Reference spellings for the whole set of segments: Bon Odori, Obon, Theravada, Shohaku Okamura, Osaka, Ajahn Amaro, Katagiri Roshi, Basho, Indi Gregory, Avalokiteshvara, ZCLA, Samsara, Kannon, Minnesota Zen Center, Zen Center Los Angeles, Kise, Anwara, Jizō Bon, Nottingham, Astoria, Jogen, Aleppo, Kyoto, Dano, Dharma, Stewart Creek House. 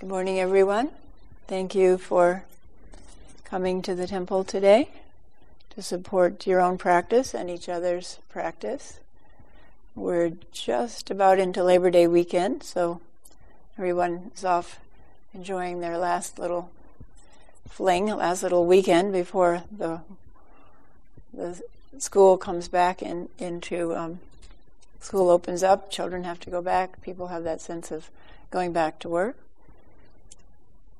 Good morning, everyone. Thank you for coming to the temple today to support your own practice and each other's practice. We're just about into Labor Day weekend, so everyone is off enjoying their last little weekend before the school comes back school opens up, children have to go back, people have that sense of going back to work.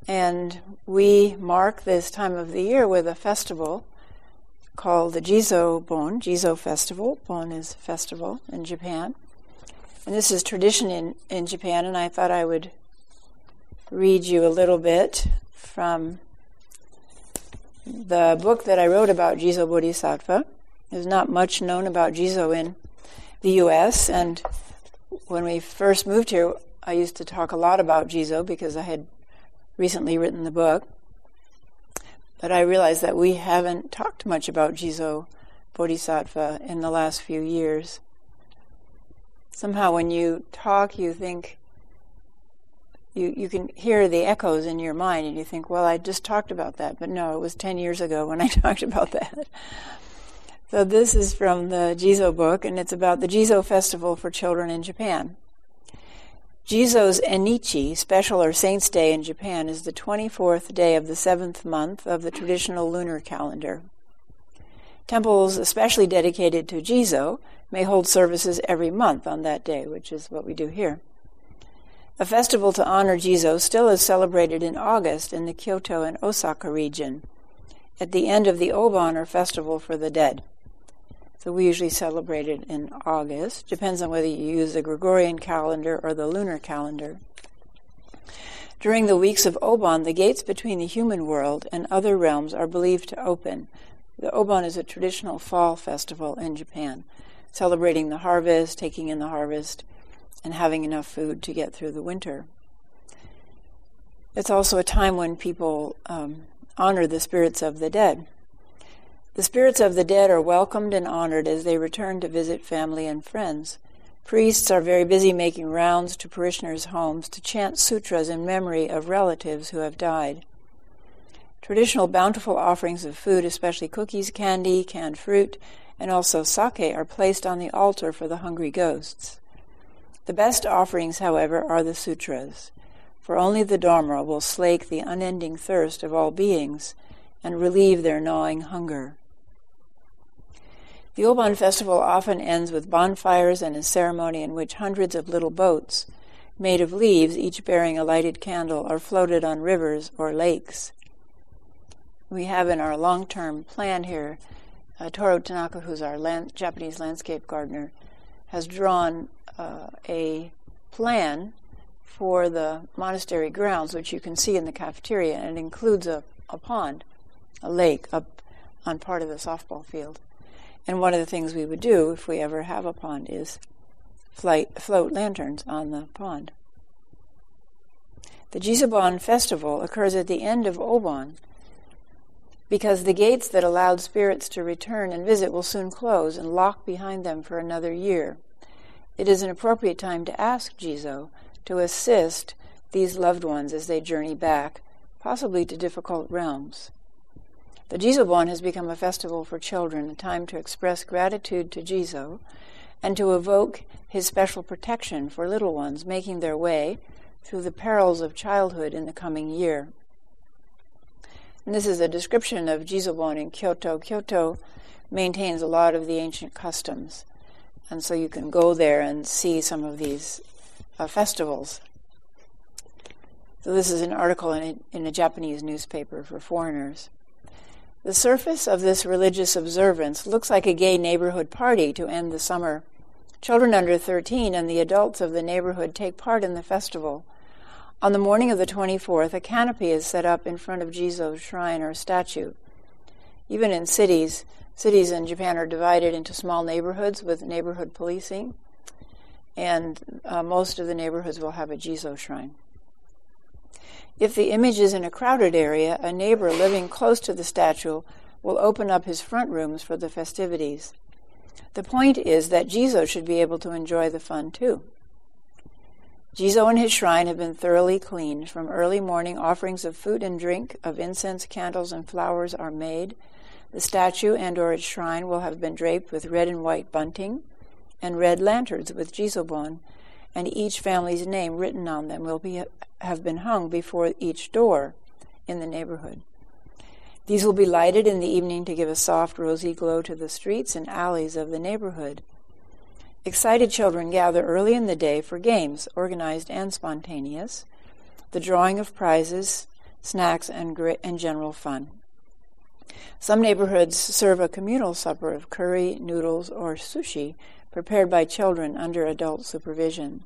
And we mark this time of the year with a festival called the Jizō Bon, Jizō Festival. Bon is festival in Japan. And this is tradition in Japan, and I thought I would read you a little bit from the book that I wrote about Jizō Bodhisattva. There's not much known about Jizō in the U.S., and when we first moved here, I used to talk a lot about Jizō because I had recently written the book, but I realized that we haven't talked much about Jizō Bodhisattva in the last few years. Somehow when you talk, you think, you can hear the echoes in your mind, and you think, well, I just talked about that, but no, it was 10 years ago when I talked about that. So this is from the Jizō book, and it's about the Jizō Festival for children in Japan. Jizō's Ennichi, special or Saint's Day in Japan, is the 24th day of the 7th month of the traditional lunar calendar. Temples especially dedicated to Jizō may hold services every month on that day, which is what we do here. A festival to honor Jizō still is celebrated in August in the Kyoto and Osaka region, at the end of the Obon or Festival for the Dead. So we usually celebrate it in August. Depends on whether you use the Gregorian calendar or the lunar calendar. During the weeks of Obon, the gates between the human world and other realms are believed to open. The Obon is a traditional fall festival in Japan, celebrating the harvest, taking in the harvest, and having enough food to get through the winter. It's also a time when people honor the spirits of the dead. The spirits of the dead are welcomed and honored as they return to visit family and friends. Priests are very busy making rounds to parishioners' homes to chant sutras in memory of relatives who have died. Traditional bountiful offerings of food, especially cookies, candy, canned fruit, and also sake, are placed on the altar for the hungry ghosts. The best offerings, however, are the sutras, for only the Dharma will slake the unending thirst of all beings and relieve their gnawing hunger. The Obon festival often ends with bonfires and a ceremony in which hundreds of little boats, made of leaves, each bearing a lighted candle, are floated on rivers or lakes. We have in our long-term plan here, Toru Tanaka, who's our Japanese landscape gardener, has drawn a plan for the monastery grounds, which you can see in the cafeteria, and it includes a pond, a lake up on part of the softball field. And one of the things we would do if we ever have a pond is float lanterns on the pond. The Jizō Bon festival occurs at the end of Obon because the gates that allowed spirits to return and visit will soon close and lock behind them for another year. It is an appropriate time to ask Jizō to assist these loved ones as they journey back, possibly to difficult realms. The Jizō Bon has become a festival for children, a time to express gratitude to Jizō and to evoke his special protection for little ones making their way through the perils of childhood in the coming year. And this is a description of Jizō Bon in Kyoto. Kyoto maintains a lot of the ancient customs, and so you can go there and see some of these festivals. So this is an article in a Japanese newspaper for foreigners. The surface of this religious observance looks like a gay neighborhood party to end the summer. Children under 13 and the adults of the neighborhood take part in the festival. On the morning of the 24th, a canopy is set up in front of Jizō's shrine or statue. Even in cities in Japan are divided into small neighborhoods with neighborhood policing, and most of the neighborhoods will have a Jizō shrine. If the image is in a crowded area, a neighbor living close to the statue will open up his front rooms for the festivities. The point is that Jizō should be able to enjoy the fun too. Jizō and his shrine have been thoroughly cleaned. From early morning, offerings of food and drink, of incense, candles, and flowers are made. The statue and or its shrine will have been draped with red and white bunting and red lanterns with Jizō Bon, and each family's name written on them will have been hung before each door in the neighborhood. These will be lighted in the evening to give a soft, rosy glow to the streets and alleys of the neighborhood. Excited children gather early in the day for games, organized and spontaneous, the drawing of prizes, snacks, and general fun. Some neighborhoods serve a communal supper of curry, noodles, or sushi prepared by children under adult supervision.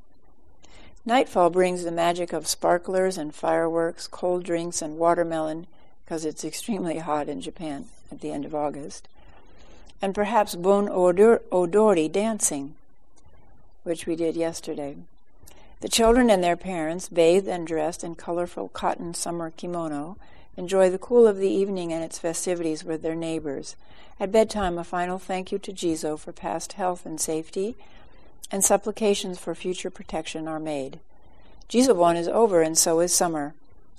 Nightfall brings the magic of sparklers and fireworks, cold drinks, and watermelon, because it's extremely hot in Japan at the end of August, and perhaps Bon Odori dancing, which we did yesterday. The children and their parents, bathed and dressed in colorful cotton summer kimono, enjoy the cool of the evening and its festivities with their neighbors. At bedtime, a final thank you to Jizō for past health and safety, and supplications for future protection are made. Jizō Bon is over, and so is summer.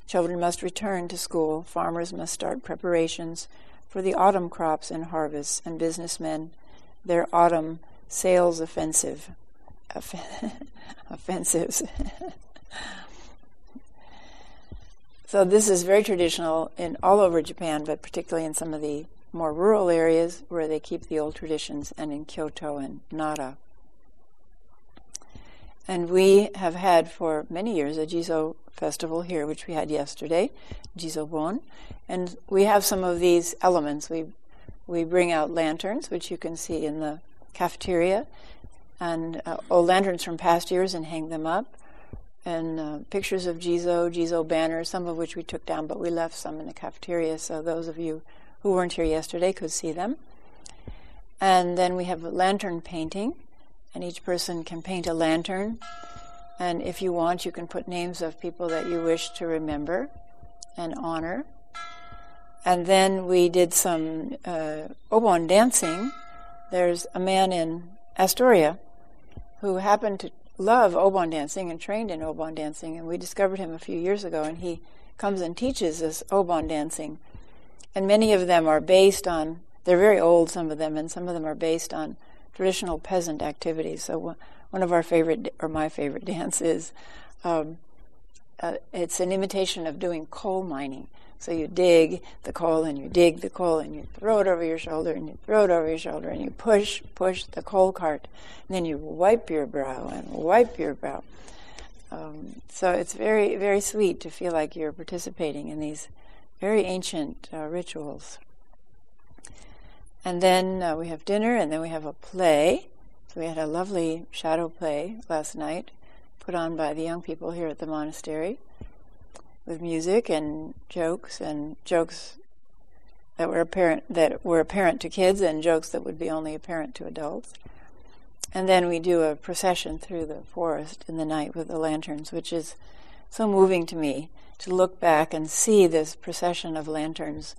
Children must return to school, farmers must start preparations for the autumn crops and harvests, and businessmen their autumn sales offensives. So this is very traditional in all over Japan, but particularly in some of the more rural areas where they keep the old traditions, and in Kyoto and Nara. And we have had for many years a Jizō festival here, which we had yesterday, Jizō Bon, and we have some of these elements. We bring out lanterns, which you can see in the cafeteria, and old lanterns from past years, and hang them up. And pictures of Jizō banners, some of which we took down, but we left some in the cafeteria, so those of you who weren't here yesterday could see them. And then we have a lantern painting, and each person can paint a lantern. And if you want, you can put names of people that you wish to remember and honor. And then we did some Obon dancing. There's a man in Astoria who happened to love Obon dancing and trained in Obon dancing, and we discovered him a few years ago, and he comes and teaches us Obon dancing. And many of them are based on, they're very old, some of them, and some of them are based on traditional peasant activities. So one of our favorite, or my favorite dance is, it's an imitation of doing coal mining. So you dig the coal, and you dig the coal, and you throw it over your shoulder, and you throw it over your shoulder, and you push the coal cart, and then you wipe your brow and wipe your brow. So it's very, very sweet to feel like you're participating in these very ancient rituals. And then we have dinner, and then we have a play. So we had a lovely shadow play last night put on by the young people here at the monastery, with music and jokes that were apparent to kids, and jokes that would be only apparent to adults. And then we do a procession through the forest in the night with the lanterns, which is so moving to me to look back and see this procession of lanterns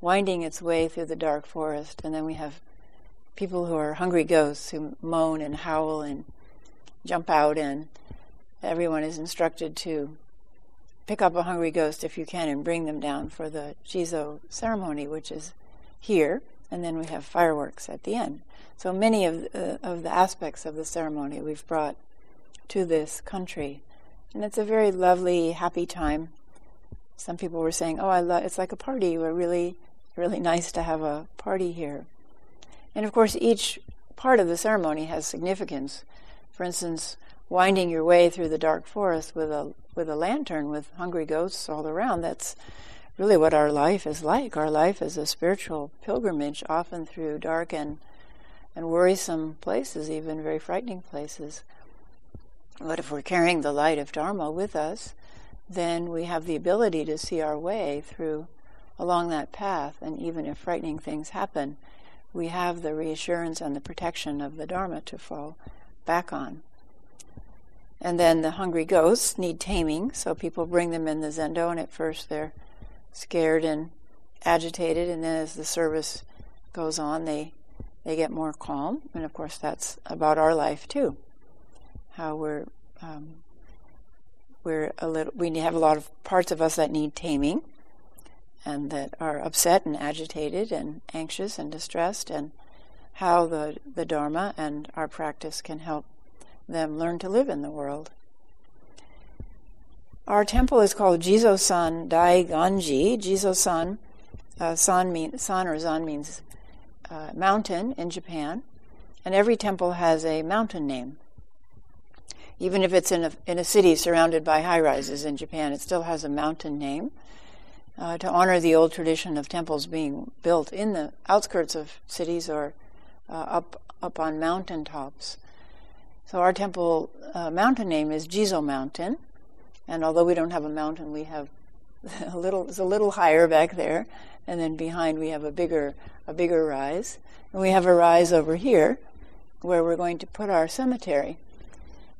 winding its way through the dark forest. And then we have people who are hungry ghosts who moan and howl and jump out, and everyone is instructed to pick up a hungry ghost if you can and bring them down for the Jizō ceremony, which is here, and then we have fireworks at the end. So many of the aspects of the ceremony we've brought to this country, and it's a very lovely, happy time. Some people were saying, it's like a party. We're really, really nice to have a party here. And of course, each part of the ceremony has significance. For instance, winding your way through the dark forest with a lantern, with hungry ghosts all around. That's really what our life is like. Our life is a spiritual pilgrimage, often through dark and worrisome places, even very frightening places. But if we're carrying the light of Dharma with us, then we have the ability to see our way through along that path, and even if frightening things happen, we have the reassurance and the protection of the Dharma to fall back on. And then the hungry ghosts need taming, so people bring them in the Zendo, and at first they're scared and agitated, and then as the service goes on, they get more calm. And of course, that's about our life too, how we're we have a lot of parts of us that need taming, and that are upset and agitated and anxious and distressed, and how the Dharma and our practice can help them learn to live in the world. Our temple is called Jizosan Daiganji. Jizosan, san means mountain in Japan, and every temple has a mountain name. Even if it's in a city surrounded by high-rises in Japan, it still has a mountain name to honor the old tradition of temples being built in the outskirts of cities or up on mountaintops. So our temple mountain name is Jizō Mountain, and although we don't have a mountain, we have it's a little higher back there, and then behind we have a bigger rise, and we have a rise over here where we're going to put our cemetery.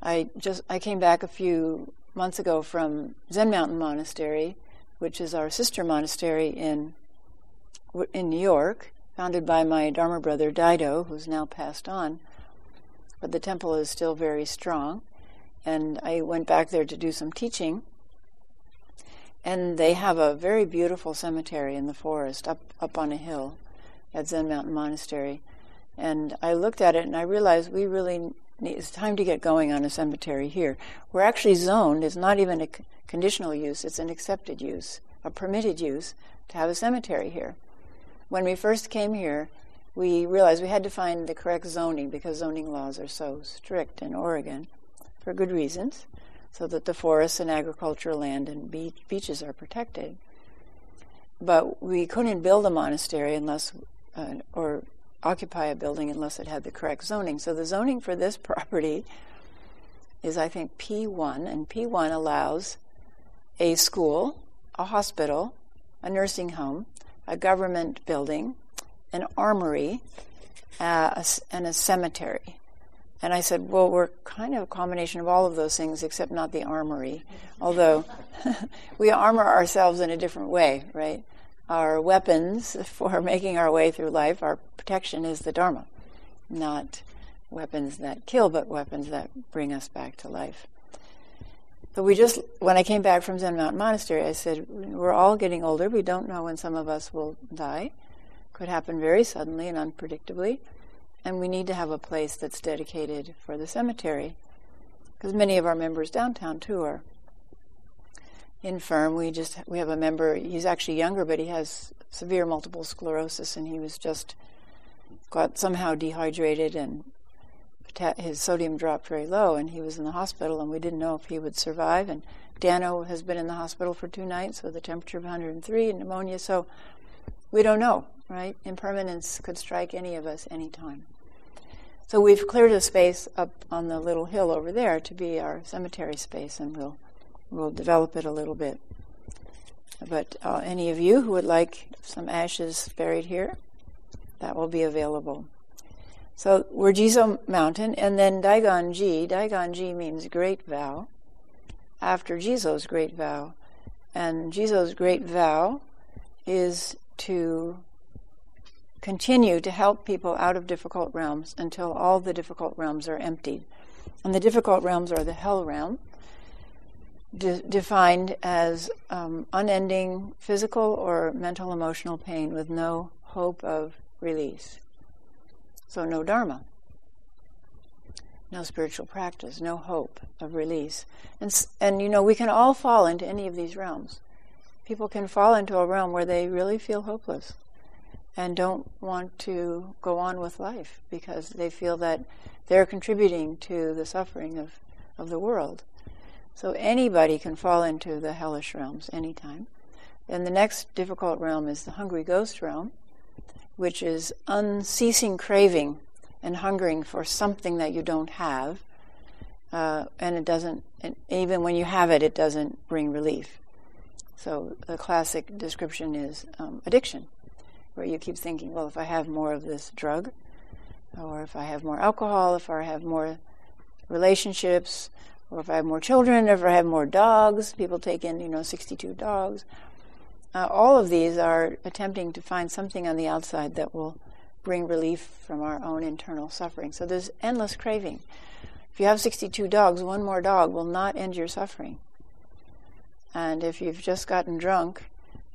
I came back a few months ago from Zen Mountain Monastery, which is our sister monastery in New York, founded by my Dharma brother Daido, who's now passed on. But the temple is still very strong, and I went back there to do some teaching, and they have a very beautiful cemetery in the forest up on a hill at Zen Mountain Monastery. And I looked at it and I realized it's time to get going on a cemetery here. We're actually zoned. It's not even a conditional use, it's an accepted use, a permitted use to have a cemetery here. When we first came here, we realized we had to find the correct zoning, because zoning laws are so strict in Oregon, for good reasons, so that the forests and agricultural land and beaches are protected. But we couldn't build a monastery unless, or occupy a building unless it had the correct zoning. So the zoning for this property is, I think, P1, and P1 allows a school, a hospital, a nursing home, a government building, an armory, and a cemetery. And I said, well, we're kind of a combination of all of those things, except not the armory. Although we armor ourselves in a different way, right? Our weapons for making our way through life, our protection is the Dharma, not weapons that kill, but weapons that bring us back to life. So when I came back from Zen Mountain Monastery, I said, we're all getting older. We don't know when some of us will die. Could happen very suddenly and unpredictably, and we need to have a place that's dedicated for the cemetery, because many of our members downtown too are infirm. We have a member, he's actually younger, but he has severe multiple sclerosis, and he was got somehow dehydrated, and his sodium dropped very low, and he was in the hospital, and we didn't know if he would survive. And Dano has been in the hospital for 2 nights with a temperature of 103 and pneumonia, so we don't know. Right? Impermanence could strike any of us anytime. So we've cleared a space up on the little hill over there to be our cemetery space, and we'll develop it a little bit. But any of you who would like some ashes buried here, that will be available. So we're Jizō Mountain, and then Daiganji. Daiganji means great vow, after Jizō's great vow. And Jizō's great vow is to continue to help people out of difficult realms until all the difficult realms are emptied. And the difficult realms are the hell realm, defined as unending physical or mental emotional pain with no hope of release. So no Dharma, no spiritual practice, no hope of release. And we can all fall into any of these realms. People can fall into a realm where they really feel hopeless and don't want to go on with life because they feel that they're contributing to the suffering of the world. So anybody can fall into the hellish realms anytime. And the next difficult realm is the hungry ghost realm, which is unceasing craving and hungering for something that you don't have, and it doesn't. And even when you have it, it doesn't bring relief. So the classic description is addiction, where you keep thinking, well, if I have more of this drug, or if I have more alcohol, if I have more relationships, or if I have more children, or if I have more dogs, people take in, 62 dogs. All of these are attempting to find something on the outside that will bring relief from our own internal suffering. So there's endless craving. If you have 62 dogs, one more dog will not end your suffering. And if you've just gotten drunk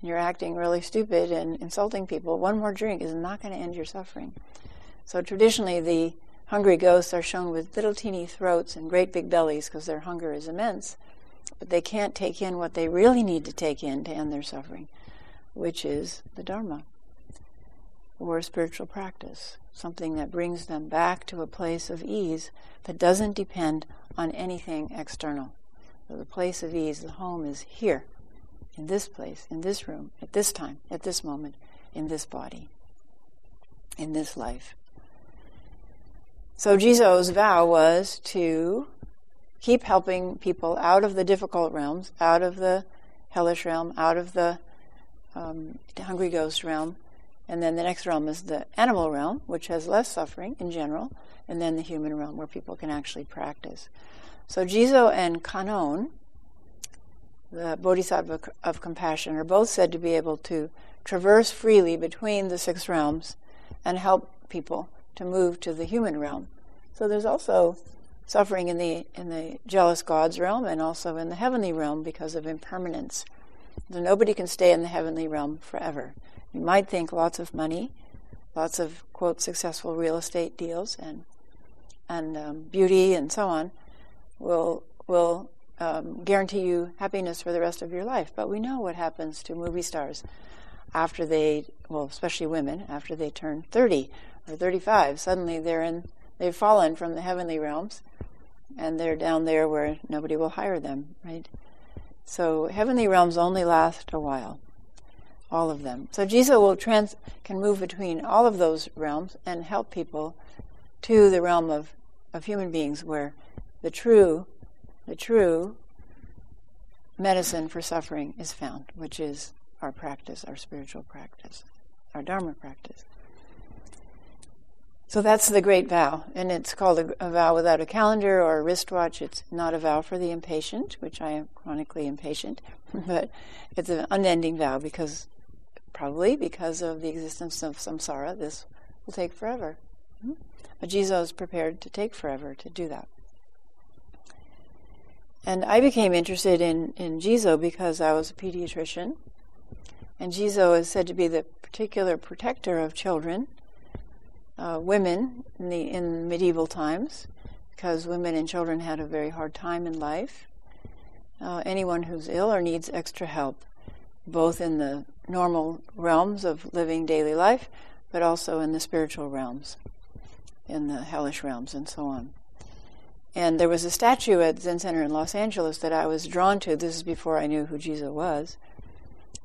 and you're acting really stupid and insulting people, one more drink is not going to end your suffering. So traditionally, the hungry ghosts are shown with little teeny throats and great big bellies because their hunger is immense, but they can't take in what they really need to take in to end their suffering, which is the Dharma or spiritual practice, something that brings them back to a place of ease that doesn't depend on anything external. So the place of ease, the home, is here, in this place, in this room, at this time, at this moment, in this body, in this life. So Jizō's vow was to keep helping people out of the difficult realms, out of the hellish realm, out of the hungry ghost realm, and then the next realm is the animal realm, which has less suffering in general, and then the human realm where people can actually practice. So Jizō and Kannon, the Bodhisattva of compassion, are both said to be able to traverse freely between the six realms and help people to move to the human realm. So there's also suffering in the jealous gods realm and also in the heavenly realm because of impermanence. So nobody can stay in the heavenly realm forever. You might think lots of money, lots of, quote, successful real estate deals and beauty and so on will guarantee you happiness for the rest of your life. But we know what happens to movie stars after they, well, especially women, after they turn 30 or 35. Suddenly they've fallen from the heavenly realms and they're down there where nobody will hire them, right? So heavenly realms only last a while, all of them. So Jizō can move between all of those realms and help people to the realm of human beings where the true medicine for suffering is found, which is our practice, our spiritual practice, our Dharma practice. So that's the great vow, and it's called a vow without a calendar or a wristwatch. It's not a vow for the impatient, which I am chronically impatient, but it's an unending vow because, probably because of the existence of samsara, this will take forever. But Jizō is prepared to take forever to do that. And I became interested in Jizō because I was a pediatrician. And Jizō is said to be the particular protector of children, women in medieval times, because women and children had a very hard time in life. Anyone who's ill or needs extra help, both in the normal realms of living daily life, but also in the spiritual realms, in the hellish realms and so on. And there was a statue at Zen Center in Los Angeles that I was drawn to. This is before I knew who Jizō was.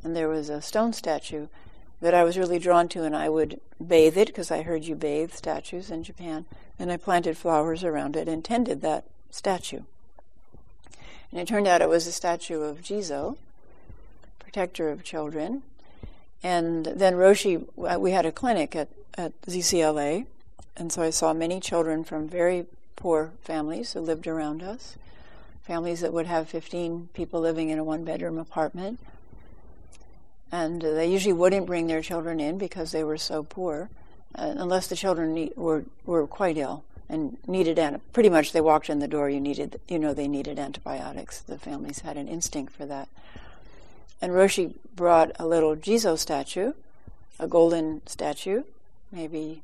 And there was a stone statue that I was really drawn to, and I would bathe it because I heard you bathe statues in Japan. And I planted flowers around it and tended that statue. And it turned out it was a statue of Jizō, protector of children. And then Roshi, we had a clinic at ZCLA, and so I saw many children from very poor families who lived around us, families that would have 15 people living in a one-bedroom apartment. And they usually wouldn't bring their children in because they were so poor, unless the children were quite ill and needed pretty much they walked in the door, they needed antibiotics. The families had an instinct for that. And Roshi brought a little Jizō statue, a golden statue, maybe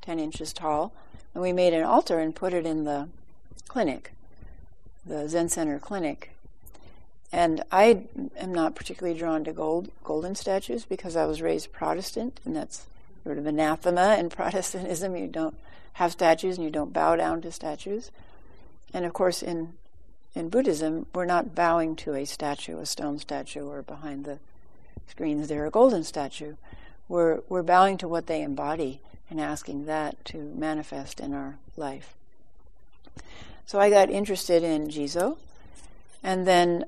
10 inches tall, and we made an altar and put it in the clinic, the Zen Center clinic. And I am not particularly drawn to golden statues because I was raised Protestant, and that's sort of anathema in Protestantism. You don't have statues and you don't bow down to statues. And of course in Buddhism, we're not bowing to a statue, a stone statue, or behind the screens there, a golden statue. We're bowing to what they embody and asking that to manifest in our life. So I got interested in Jizō, and then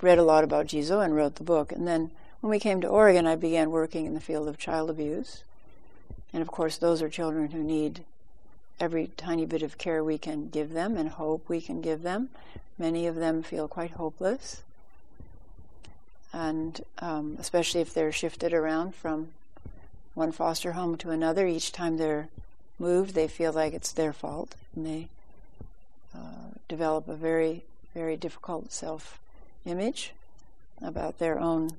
read a lot about Jizō and wrote the book. And then when we came to Oregon, I began working in the field of child abuse. And of course, those are children who need every tiny bit of care we can give them and hope we can give them. Many of them feel quite hopeless, and especially if they're shifted around from one foster home to another. Each time they're moved, they feel like it's their fault, and they develop a very, very difficult self image about their own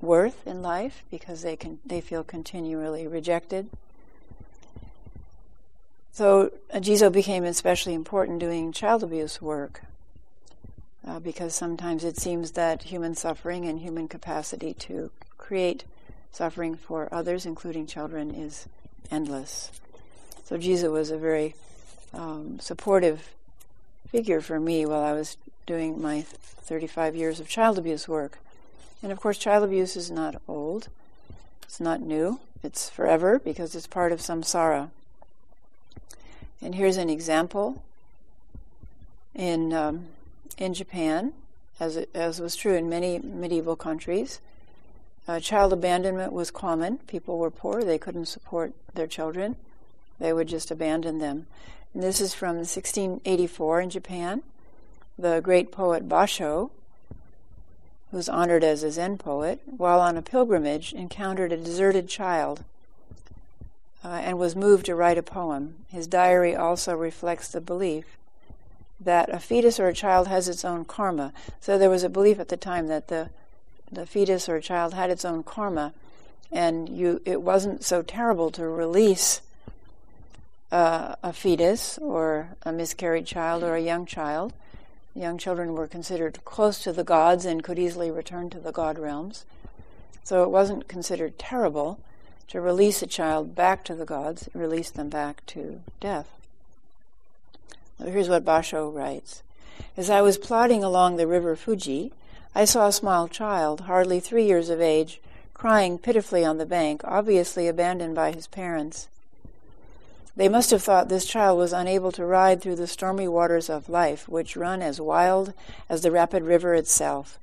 worth in life because they feel continually rejected. So Jizō became especially important doing child abuse work because sometimes it seems that human suffering and human capacity to create suffering for others, including children, is endless. So Jizō was a very supportive figure for me while I was doing my 35 years of child abuse work. And of course, child abuse is not old, it's not new, it's forever because it's part of samsara. And here's an example in Japan, as was true in many medieval countries. Child abandonment was common. People were poor, they couldn't support their children. They would just abandon them. And this is from 1684 in Japan. The great poet Basho, who's honored as a Zen poet, while on a pilgrimage, encountered a deserted child and was moved to write a poem. His diary also reflects the belief that a fetus or a child has its own karma. So there was a belief at the time that the fetus or a child had its own karma, and it wasn't so terrible to release a fetus or a miscarried child or a young child. Young children were considered close to the gods and could easily return to the god realms. So it wasn't considered terrible to release a child back to the gods, release them back to death. Well, here's what Basho writes. As I was plodding along the river Fuji, I saw a small child, hardly 3 years of age, crying pitifully on the bank, obviously abandoned by his parents. They must have thought this child was unable to ride through the stormy waters of life, which run as wild as the rapid river itself,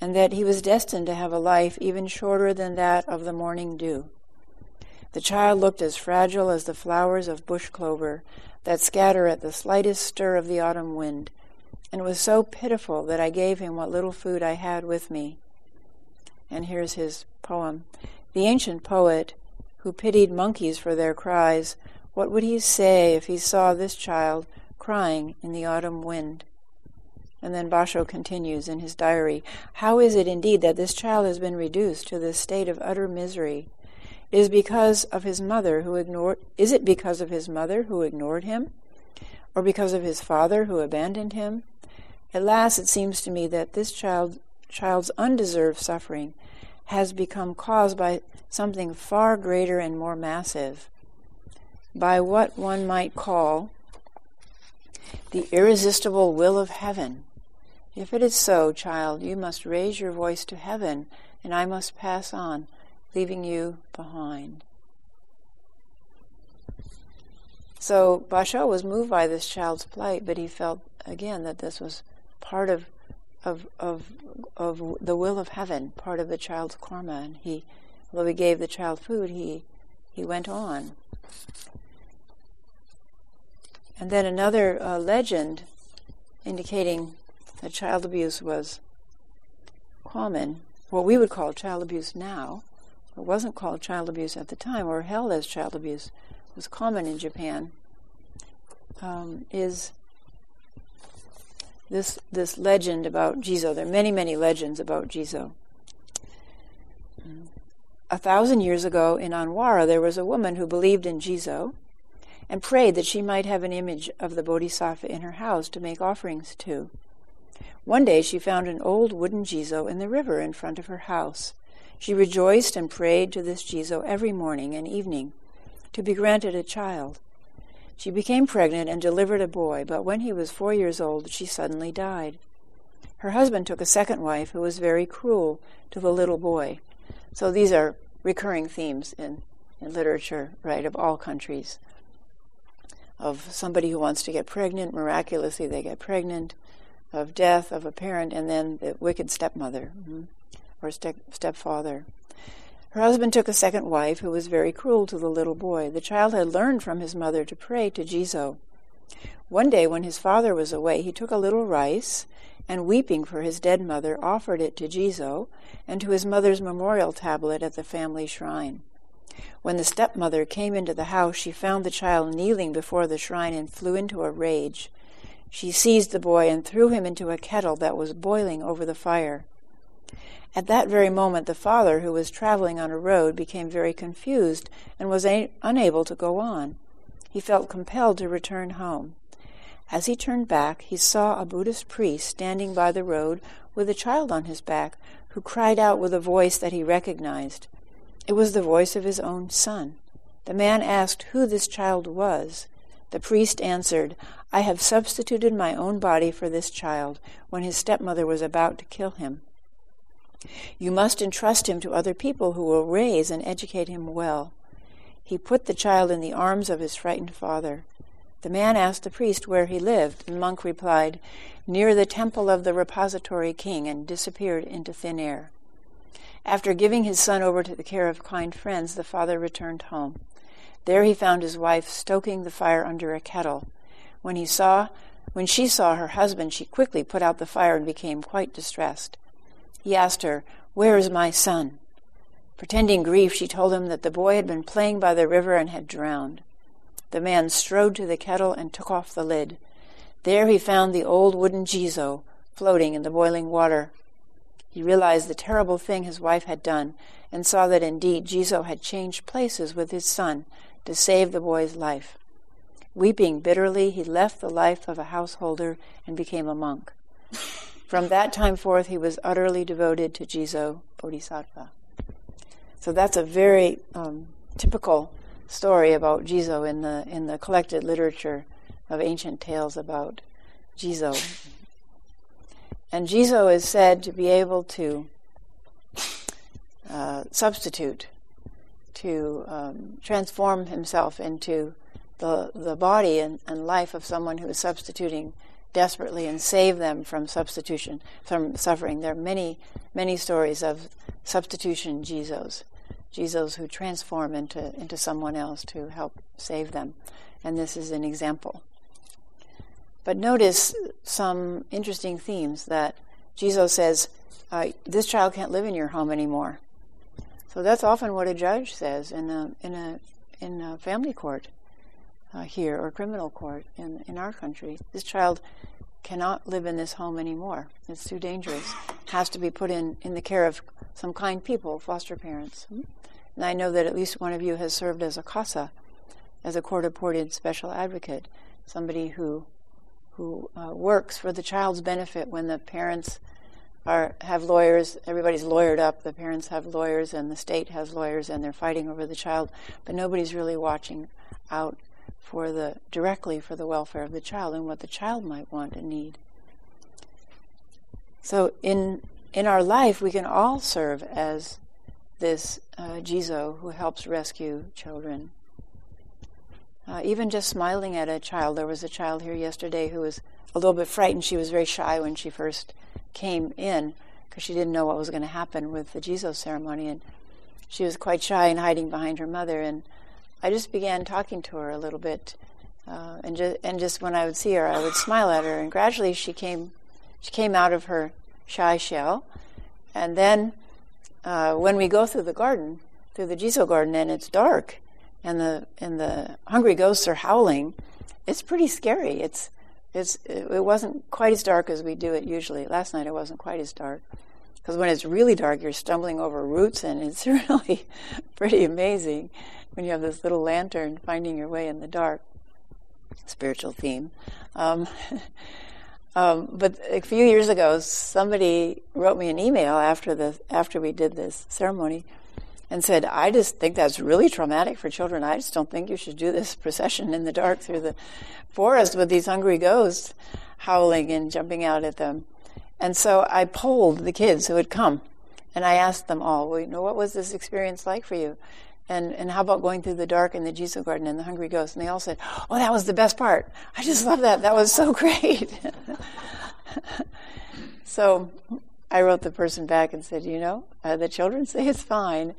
and that he was destined to have a life even shorter than that of the morning dew. The child looked as fragile as the flowers of bush clover that scatter at the slightest stir of the autumn wind, and was so pitiful that I gave him what little food I had with me. And here's his poem. The ancient poet, who pitied monkeys for their cries, what would he say if he saw this child crying in the autumn wind? And then Basho continues in his diary, how is it indeed that this child has been reduced to this state of utter misery? Is it because of his mother who ignored him? Or because of his father who abandoned him? At last it seems to me that this child's undeserved suffering has become caused by something far greater and more massive, by what one might call the irresistible will of heaven. If it is so, child, you must raise your voice to heaven, and I must pass on, leaving you behind. So Basho was moved by this child's plight, but he felt, again, that this was part of the will of heaven, part of the child's karma. And although he gave the child food, he went on. And then another legend indicating that child abuse was common, what we would call child abuse now, but wasn't called child abuse at the time, or held as child abuse, was common in Japan, is this legend about Jizō. There are many, many legends about Jizō. 1,000 years ago in Anwara, there was a woman who believed in Jizō and prayed that she might have an image of the Bodhisattva in her house to make offerings to. One day she found an old wooden Jizō in the river in front of her house. She rejoiced and prayed to this Jizō every morning and evening to be granted a child. She became pregnant and delivered a boy, but when he was 4 years old, she suddenly died. Her husband took a second wife who was very cruel to the little boy. So these are recurring themes in literature, right, of all countries, of somebody who wants to get pregnant, miraculously they get pregnant, of death of a parent, and then the wicked stepmother or stepfather. Her husband took a second wife who was very cruel to the little boy. The child had learned from his mother to pray to Jizō. One day when his father was away, he took a little rice and, weeping for his dead mother, offered it to Jizō and to his mother's memorial tablet at the family shrine. When the stepmother came into the house, she found the child kneeling before the shrine and flew into a rage. She seized the boy and threw him into a kettle that was boiling over the fire. At that very moment, the father, who was traveling on a road, became very confused and was unable to go on. He felt compelled to return home. As he turned back, he saw a Buddhist priest standing by the road with a child on his back, who cried out with a voice that he recognized. It was the voice of his own son. The man asked who this child was. The priest answered, "I have substituted my own body for this child when his stepmother was about to kill him. You must entrust him to other people who will raise and educate him well." He put the child in the arms of his frightened father. The man asked the priest where he lived, and the monk replied, "Near the temple of the repository king," and disappeared into thin air. After giving his son over to the care of kind friends, the father returned home. There he found his wife stoking the fire under a kettle. When she saw her husband, she quickly put out the fire and became quite distressed. He asked her, "Where is my son?" Pretending grief, she told him that the boy had been playing by the river and had drowned. The man strode to the kettle and took off the lid. There he found the old wooden Jizō floating in the boiling water. He realized the terrible thing his wife had done, and saw that indeed Jizō had changed places with his son to save the boy's life. Weeping bitterly, he left the life of a householder and became a monk. From that time forth, he was utterly devoted to Jizō Bodhisattva. So that's a very typical story about Jizō in the collected literature of ancient tales about Jizō. And Jizō is said to be able to substitute, to transform himself into the body and life of someone who is substituting desperately and save them from substitution, from suffering. There are many, many stories of substitution Jizōs. Jizōs who transform into someone else to help save them. And this is an example. But notice some interesting themes that Jizō says, this child can't live in your home anymore. So that's often what a judge says in a family court here, or criminal court in our country. This child cannot live in this home anymore. It's too dangerous. Has to be put in the care of some kind people, foster parents. And I know that at least one of you has served as a CASA, as a court-appointed special advocate, somebody who works for the child's benefit when the parents have lawyers, everybody's lawyered up, the parents have lawyers and the state has lawyers and they're fighting over the child, but nobody's really watching out directly for the welfare of the child and what the child might want and need. So in our life, we can all serve as this Jizō who helps rescue children. Even just smiling at a child. There was a child here yesterday who was a little bit frightened. She was very shy when she first came in because she didn't know what was going to happen with the Jizō ceremony, and she was quite shy and hiding behind her mother. And I just began talking to her a little bit, and just when I would see her, I would smile at her. And gradually, she came out of her shy shell. And then, when we go through the Jizō garden, and it's dark, and the hungry ghosts are howling, it's pretty scary. It wasn't quite as dark as we do it usually. Last night it wasn't quite as dark, because when it's really dark, you're stumbling over roots, and it's really pretty amazing when you have this little lantern finding your way in the dark. Spiritual theme. But a few years ago, somebody wrote me an email after we did this ceremony, and said, "I just think that's really traumatic for children. I just don't think you should do this procession in the dark through the forest with these hungry ghosts howling and jumping out at them." And so I polled the kids who had come, and I asked them all, "Well, you know, what was this experience like for you? And how about going through the dark in the Jizō garden and the hungry ghosts?" And they all said, "Oh, that was the best part. I just love that. That was so great." So I wrote the person back and said, the children say it's fine.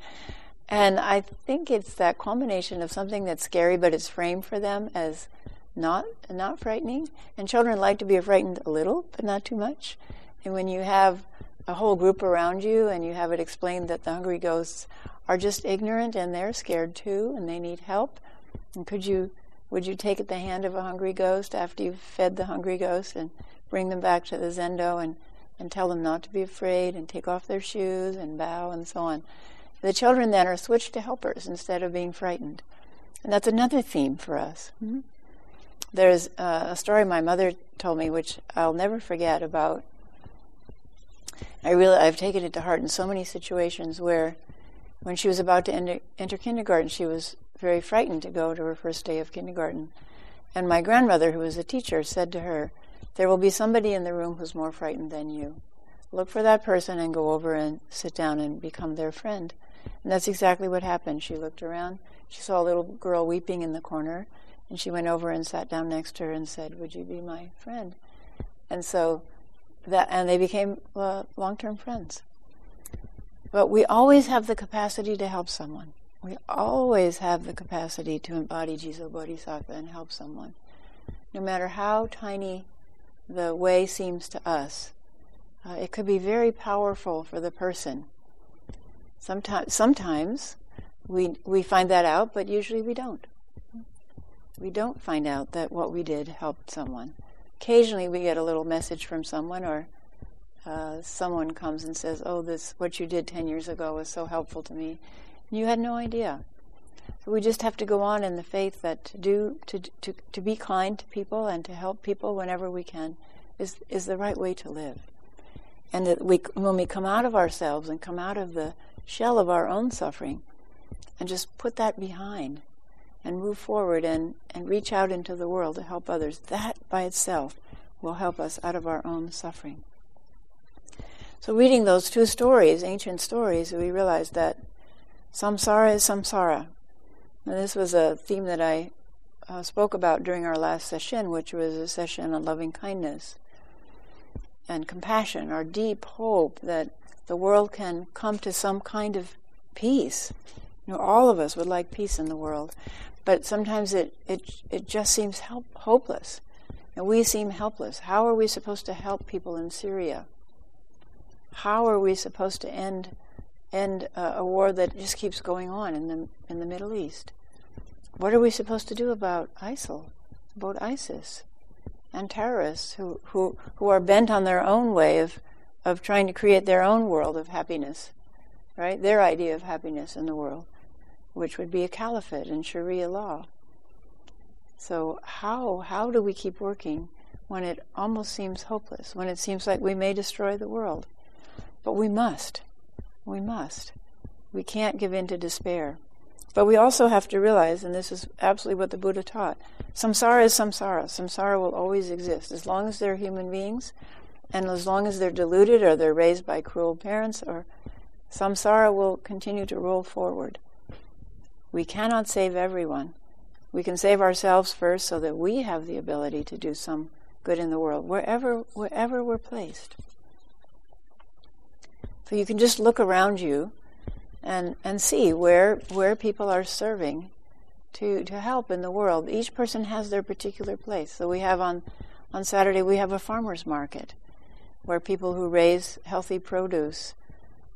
And I think it's that culmination of something that's scary, but it's framed for them as not frightening. And children like to be frightened a little, but not too much. And when you have a whole group around you and you have it explained that the hungry ghosts are just ignorant and they're scared too and they need help, and could you Would you take at the hand of a hungry ghost after you've fed the hungry ghost and bring them back to the Zendo and tell them not to be afraid and take off their shoes and bow and so on? The children then are switched to helpers instead of being frightened. And that's another theme for us. Mm-hmm. There's a story my mother told me, which I'll never forget about. I've taken it to heart in so many situations where when she was about to enter kindergarten, she was very frightened to go to her first day of kindergarten. And my grandmother, who was a teacher, said to her, "There will be somebody in the room who's more frightened than you. Look for that person and go over and sit down and become their friend." And that's exactly what happened. She looked around. She saw a little girl weeping in the corner. And she went over and sat down next to her and said, "Would you be my friend?" And so and they became long-term friends. But we always have the capacity to help someone. We always have the capacity to embody Jizō Bodhisattva and help someone. No matter how tiny the way seems to us, it could be very powerful for the person. Sometimes we find that out, but usually we don't. We don't find out that what we did helped someone. Occasionally we get a little message from someone, or someone comes and says, "Oh, this what you did 10 years ago was so helpful to me. And you had no idea." So we just have to go on in the faith that to be kind to people and to help people whenever we can is the right way to live. And that when we come out of ourselves and come out of the shell of our own suffering and just put that behind and move forward and reach out into the world to help others, that by itself will help us out of our own suffering. So reading those two stories, ancient stories, we realized that samsara is samsara. And this was a theme that I spoke about during our last session, which was a session on loving kindness and compassion, our deep hope that the world can come to some kind of peace. You know, all of us would like peace in the world, but sometimes it just seems hopeless, and we seem helpless. How are we supposed to help people in Syria? How are we supposed to end a war that just keeps going on in the Middle East? What are we supposed to do about ISIS, and terrorists who are bent on their own way of trying to create their own world of happiness, right? Their idea of happiness in the world, which would be a caliphate and Sharia law. So how do we keep working when it almost seems hopeless, when it seems like we may destroy the world? But we must. We must. We can't give in to despair. But we also have to realize, and this is absolutely what the Buddha taught, samsara is samsara. Samsara will always exist. As long as they're human beings, and as long as they're deluded or they're raised by cruel parents, or samsara will continue to roll forward. We cannot save everyone. We can save ourselves first so that we have the ability to do some good in the world, wherever we're placed. So you can just look around you and see where people are serving to help in the world. Each person has their particular place. So we have on Saturday, we have a farmer's market where people who raise healthy produce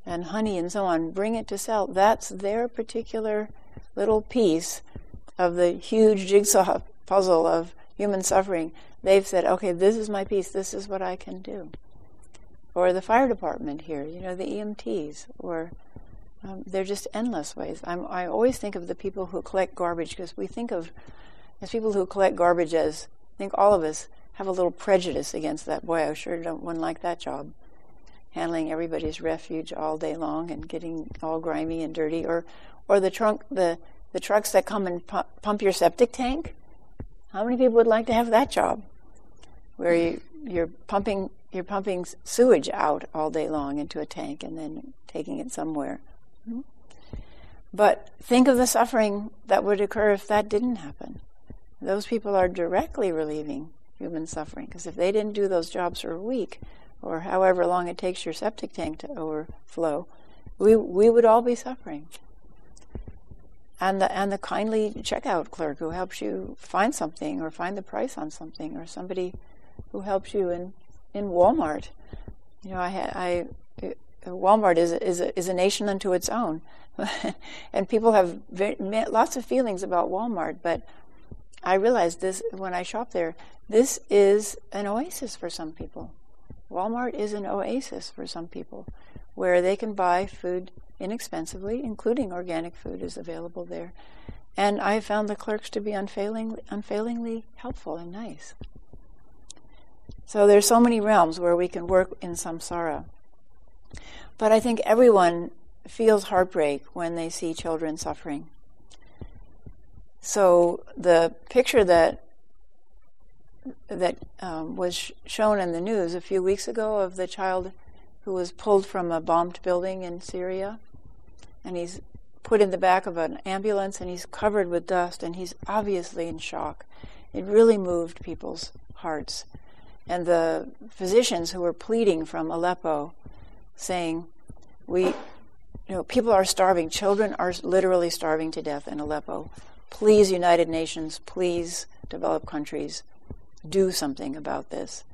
and honey and so on bring it to sell. That's their particular little piece of the huge jigsaw puzzle of human suffering. They've said, "Okay, this is my piece, this is what I can do." Or the fire department here, the EMTs, or they're just endless ways. I always think of the people who collect garbage, because we think of as people who collect garbage as, I think all of us have a little prejudice against that. Boy, I sure don't want to like that job, handling everybody's refuse all day long and getting all grimy and dirty, or the trucks that come and pump your septic tank. How many people would like to have that job, where you're pumping sewage out all day long into a tank and then taking it somewhere? Mm-hmm. But think of the suffering that would occur if that didn't happen. Those people are directly relieving human suffering, because if they didn't do those jobs for a week, or however long it takes your septic tank to overflow, we would all be suffering. And the kindly checkout clerk who helps you find something, or find the price on something, or somebody who helps you in Walmart. Walmart is a nation unto its own, and people have lots of feelings about Walmart. But I realized this when I shopped there. This is an oasis for some people. Walmart is an oasis for some people, where they can buy food inexpensively, including organic food is available there. And I found the clerks to be unfailingly helpful and nice. So there's so many realms where we can work in samsara. But I think everyone feels heartbreak when they see children suffering. So the picture that was shown in the news a few weeks ago of the child who was pulled from a bombed building in Syria, and he's put in the back of an ambulance, and he's covered with dust, and he's obviously in shock. It really moved people's hearts. And the physicians who were pleading from Aleppo, saying, people are starving, children are literally starving to death in Aleppo. Please, United Nations, please, developed countries, do something about this.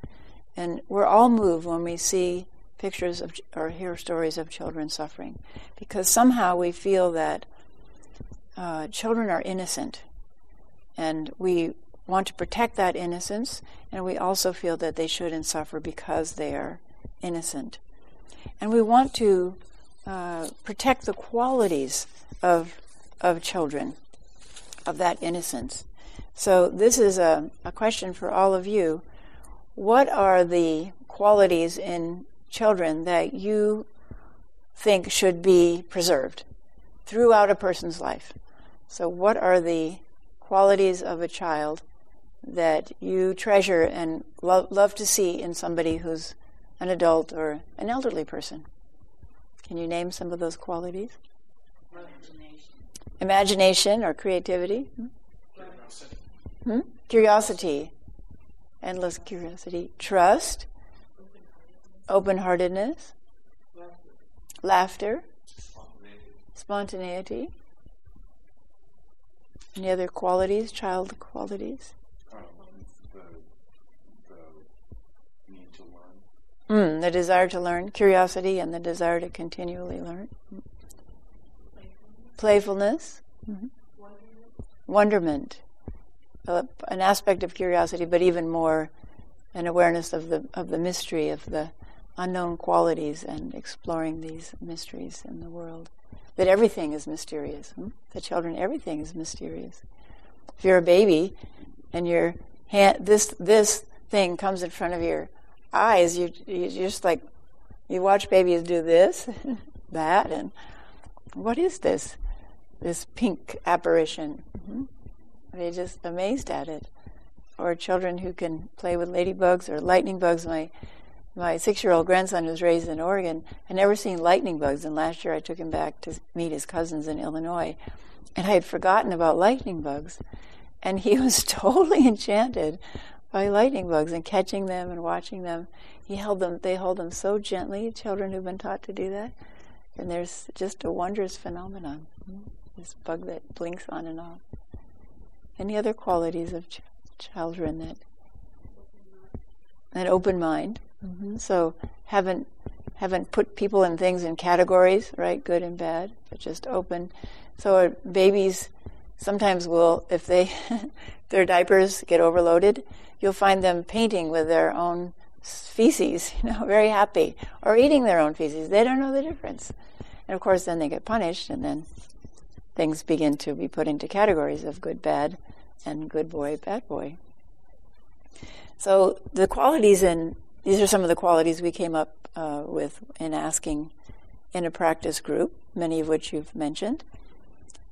And we're all moved when we see pictures of or hear stories of children suffering, because somehow we feel that children are innocent, and we want to protect that innocence, and we also feel that they shouldn't suffer because they are innocent. And we want to protect the qualities of children, of that innocence. So this is a question for all of you. What are the qualities in children that you think should be preserved throughout a person's life? So what are the qualities of a child that you treasure and love to see in somebody who's an adult or an elderly person? Can you name some of those qualities? Imagination or creativity? Curiosity. Endless curiosity. Trust. Open-heartedness, laughter, spontaneity. Any other qualities, child qualities? The need to learn. The desire to learn, curiosity, and the desire to continually learn. Playfulness. Wonderment. An aspect of curiosity, but even more an awareness of the mystery of the unknown qualities and exploring these mysteries in the world. That everything is mysterious. The children, everything is mysterious. If you're a baby and your hand, this thing comes in front of your eyes, you just like, you watch babies do this, that, and what is this? This pink apparition. They're just amazed at it. Or children who can play with ladybugs or lightning bugs. My 6-year-old grandson was raised in Oregon. I'd never seen lightning bugs, and last year I took him back to meet his cousins in Illinois. And I had forgotten about lightning bugs. And he was totally enchanted by lightning bugs and catching them and watching them. They hold them so gently, children who've been taught to do that. And there's just a wondrous phenomenon, this bug that blinks on and off. Any other qualities of children that... An open mind. So haven't put people and things in categories, right? Good and bad, but just open. So babies sometimes will, if they their diapers get overloaded, you'll find them painting with their own feces, very happy, or eating their own feces. They don't know the difference. And of course then they get punished, and then things begin to be put into categories of good, bad, and good boy, bad boy. So the qualities in these are some of the qualities we came up with in asking in a practice group, many of which you've mentioned.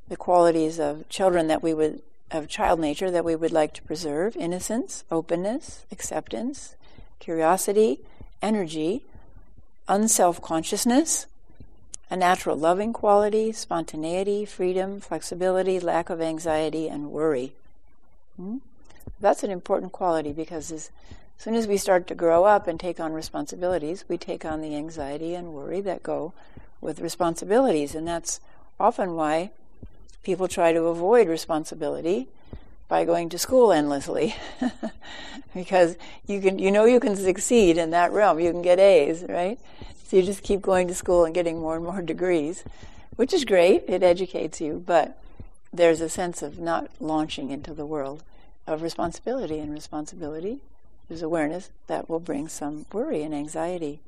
The qualities of children of child nature that we would like to preserve: innocence, openness, acceptance, curiosity, energy, unself-consciousness, a natural loving quality, spontaneity, freedom, flexibility, lack of anxiety, and worry. That's an important quality, because as soon as we start to grow up and take on responsibilities, we take on the anxiety and worry that go with responsibilities. And that's often why people try to avoid responsibility by going to school endlessly. Because you can succeed in that realm. You can get A's, right? So you just keep going to school and getting more and more degrees, which is great. It educates you. But there's a sense of not launching into the world. of responsibility, and responsibility is awareness that will bring some worry and anxiety.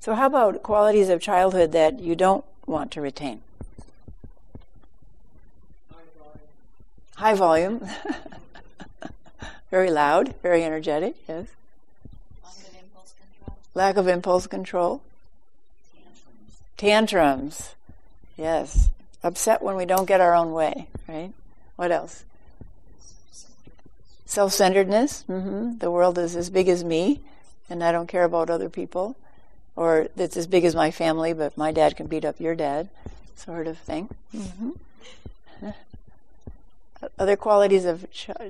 So how about qualities of childhood that you don't want to retain? High volume. High volume. Very loud, very energetic, yes. Lack of impulse control. Lack of impulse control. Tantrums. Yes. Upset when we don't get our own way, right? What else? Self-centeredness. Mm-hmm. The world is as big as me, and I don't care about other people. Or it's as big as my family, but my dad can beat up your dad, sort of thing. Mm-hmm. Other qualities of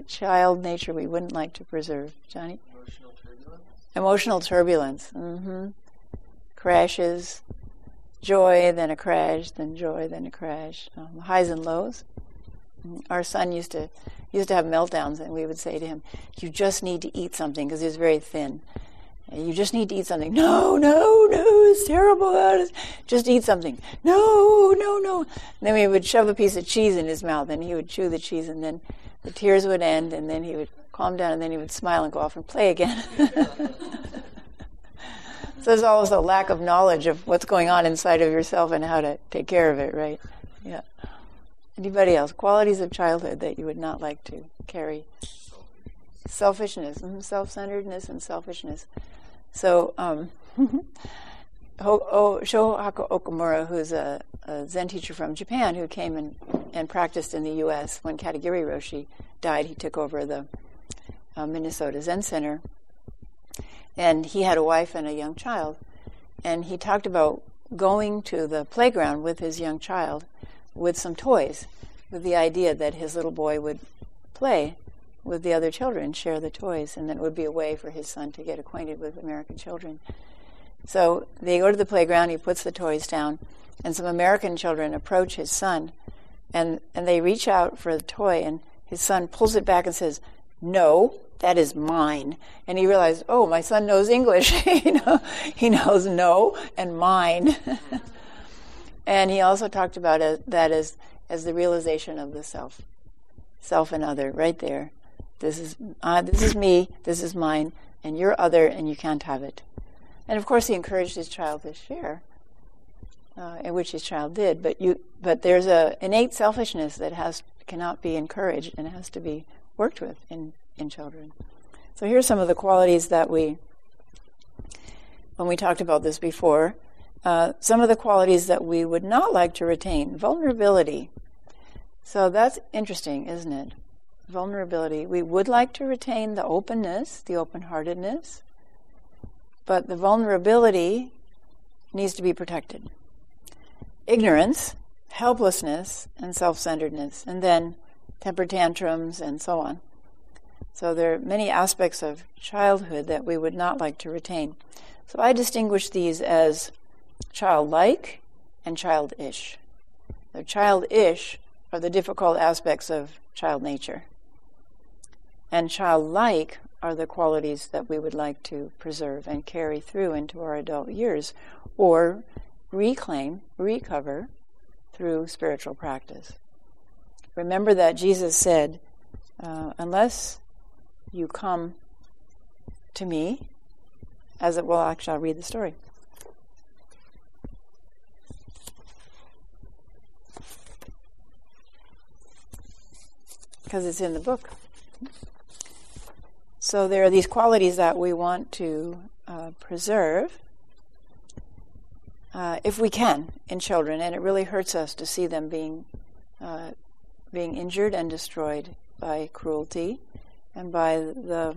child nature we wouldn't like to preserve. Johnny? Emotional turbulence. Emotional turbulence. Mm-hmm. Crashes. Joy, then a crash, then joy, then a crash. Highs and lows. Our son used to have meltdowns, and we would say to him, "You just need to eat something," because he was very thin. "You just need to eat something." "No, no, no, it's terrible. Just eat something." "No, no, no." And then we would shove a piece of cheese in his mouth, and he would chew the cheese, and then the tears would end, and then he would calm down, and then he would smile and go off and play again. So there's always a lack of knowledge of what's going on inside of yourself and how to take care of it, right? Yeah. Anybody else? Qualities of childhood that you would not like to carry. Selfishness. Mm-hmm. Self-centeredness and selfishness. So, Shohaku Okamura, who's a Zen teacher from Japan who came and practiced in the U.S. when Katagiri Roshi died, he took over the Minnesota Zen Center. And he had a wife and a young child. And he talked about going to the playground with his young child with some toys, with the idea that his little boy would play with the other children, share the toys, and that it would be a way for his son to get acquainted with American children. So they go to the playground, he puts the toys down, and some American children approach his son, and they reach out for the toy, and his son pulls it back and says, "No, that is mine." And he realized, oh, my son knows English. He knows "no" and "mine." And he also talked about that as the realization of the self and other, right there. This is me, this is mine, and you're other, and you can't have it. And of course, he encouraged his child to share, and which his child did. But there's a innate selfishness that cannot be encouraged and has to be worked with in children. So here's some of the qualities that when we talked about this before, some of the qualities that we would not like to retain. Vulnerability. So that's interesting, isn't it? Vulnerability. We would like to retain the openness, the open-heartedness, but the vulnerability needs to be protected. Ignorance, helplessness, and self-centeredness, and then temper tantrums and so on. So there are many aspects of childhood that we would not like to retain. So I distinguish these as childlike and childish. The childish are the difficult aspects of child nature, and childlike are the qualities that we would like to preserve and carry through into our adult years, or reclaim, recover through spiritual practice. Remember that Jesus said, unless you come to me, as it will, actually I'll read the story. Because it's in the book. So there are these qualities that we want to preserve if we can in children, and it really hurts us to see them being injured and destroyed by cruelty and by the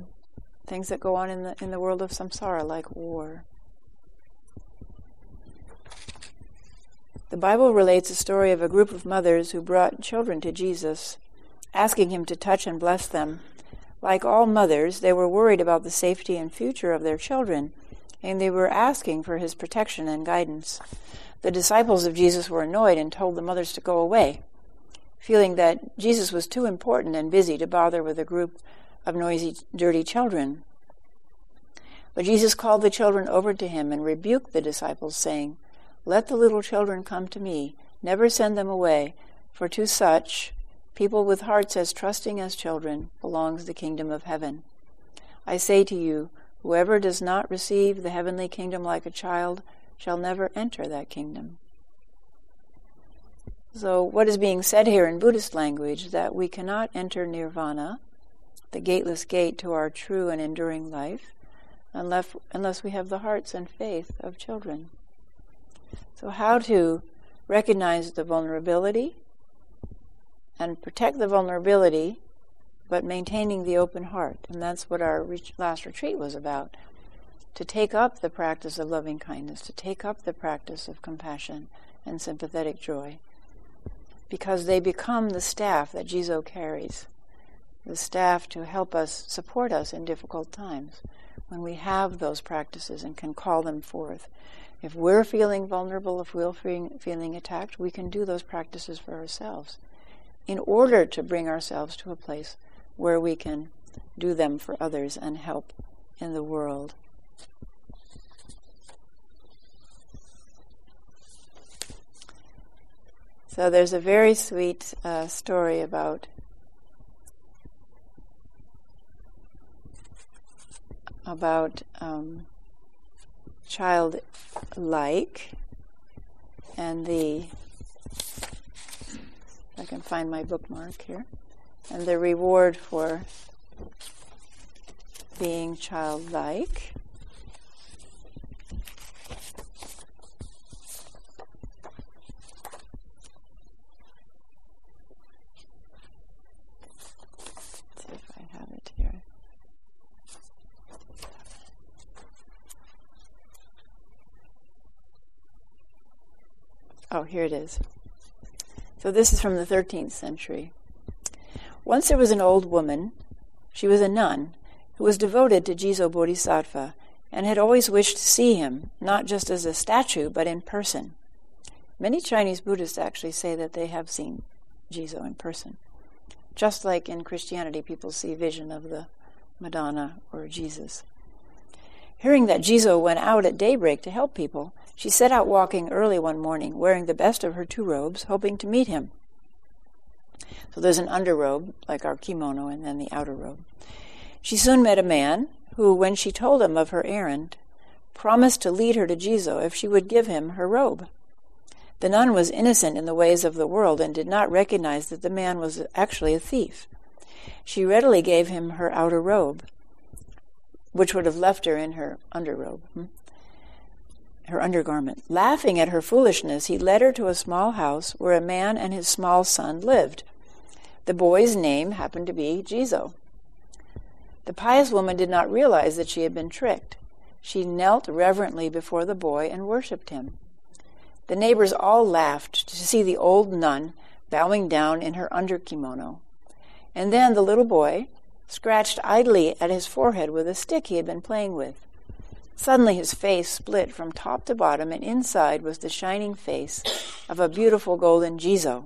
things that go on in the world of samsara, like war. The Bible relates a story of a group of mothers who brought children to Jesus, asking him to touch and bless them. Like all mothers, they were worried about the safety and future of their children, and they were asking for his protection and guidance. The disciples of Jesus were annoyed and told the mothers to go away, feeling that Jesus was too important and busy to bother with a group of noisy, dirty children. But Jesus called the children over to him and rebuked the disciples, saying, "Let the little children come to me. Never send them away, for to such People with hearts as trusting as children belongs the kingdom of heaven. I say to you, whoever does not receive the heavenly kingdom like a child shall never enter that kingdom. So what is being said here in Buddhist language, that we cannot enter Nirvana, the gateless gate to our true and enduring life, unless we have the hearts and faith of children. So how to recognize the vulnerability and protect the vulnerability, but maintaining the open heart. And that's what our last retreat was about, to take up the practice of loving kindness, to take up the practice of compassion and sympathetic joy, because they become the staff that Jizō carries, the staff to help us, support us in difficult times, when we have those practices and can call them forth. If we're feeling vulnerable, if we're feeling attacked, we can do those practices for ourselves in order to bring ourselves to a place where we can do them for others and help in the world. So there's a very sweet story about childlike and the... I can find my bookmark here, and the reward for being childlike. Let's see if I have it here. Oh, here it is. So this is from the 13th century. Once there was an old woman, she was a nun, who was devoted to Jizō Bodhisattva and had always wished to see him, not just as a statue, but in person. Many Chinese Buddhists actually say that they have seen Jizō in person. Just like in Christianity, people see vision of the Madonna or Jesus. Hearing that Jizō went out at daybreak to help people, she set out walking early one morning, wearing the best of her two robes, hoping to meet him. So there's an underrobe, like our kimono, and then the outer robe. She soon met a man who, when she told him of her errand, promised to lead her to Jizō if she would give him her robe. The nun was innocent in the ways of the world and did not recognize that the man was actually a thief. She readily gave him her outer robe, which would have left her in her underrobe. Her undergarment. Laughing at her foolishness, he led her to a small house where a man and his small son lived. The boy's name happened to be Jizō. The pious woman did not realize that she had been tricked. She knelt reverently before the boy and worshipped him. The neighbors all laughed to see the old nun bowing down in her under kimono. And then the little boy scratched idly at his forehead with a stick he had been playing with. Suddenly his face split from top to bottom, and inside was the shining face of a beautiful golden Jizō.